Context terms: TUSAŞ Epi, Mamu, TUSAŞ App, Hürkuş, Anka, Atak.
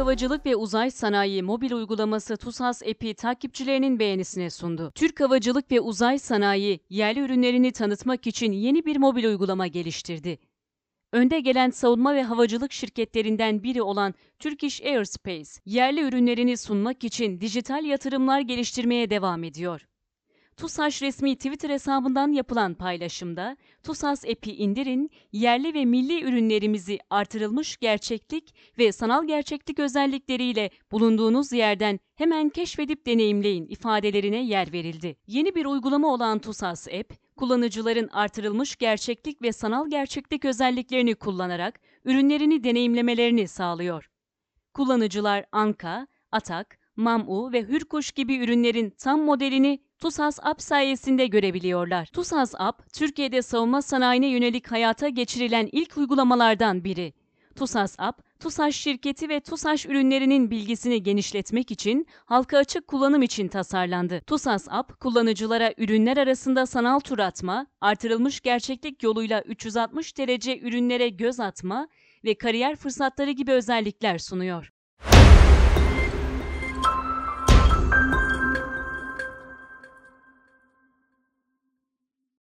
Havacılık ve Uzay Sanayi mobil uygulaması TUSAŞ Epi takipçilerinin beğenisine sundu. Türk Havacılık ve Uzay Sanayi yerli ürünlerini tanıtmak için yeni bir mobil uygulama geliştirdi. Önde gelen savunma ve havacılık şirketlerinden biri olan Turkish Aerospace, yerli ürünlerini sunmak için dijital yatırımlar geliştirmeye devam ediyor. TUSAŞ resmi Twitter hesabından yapılan paylaşımda, TUSAŞ Epi indirin, yerli ve milli ürünlerimizi artırılmış gerçeklik ve sanal gerçeklik özellikleriyle bulunduğunuz yerden hemen keşfedip deneyimleyin ifadelerine yer verildi. Yeni bir uygulama olan TUSAŞ App, kullanıcıların artırılmış gerçeklik ve sanal gerçeklik özelliklerini kullanarak ürünlerini deneyimlemelerini sağlıyor. Kullanıcılar Anka, Atak, Mamu ve Hürkuş gibi ürünlerin tam modelini TUSAŞ App sayesinde görebiliyorlar. TUSAŞ App, Türkiye'de savunma sanayine yönelik hayata geçirilen ilk uygulamalardan biri. TUSAŞ App, TUSAŞ şirketi ve TUSAŞ ürünlerinin bilgisini genişletmek için, halka açık kullanım için tasarlandı. TUSAŞ App, kullanıcılara ürünler arasında sanal tur atma, artırılmış gerçeklik yoluyla 360 derece ürünlere göz atma ve kariyer fırsatları gibi özellikler sunuyor.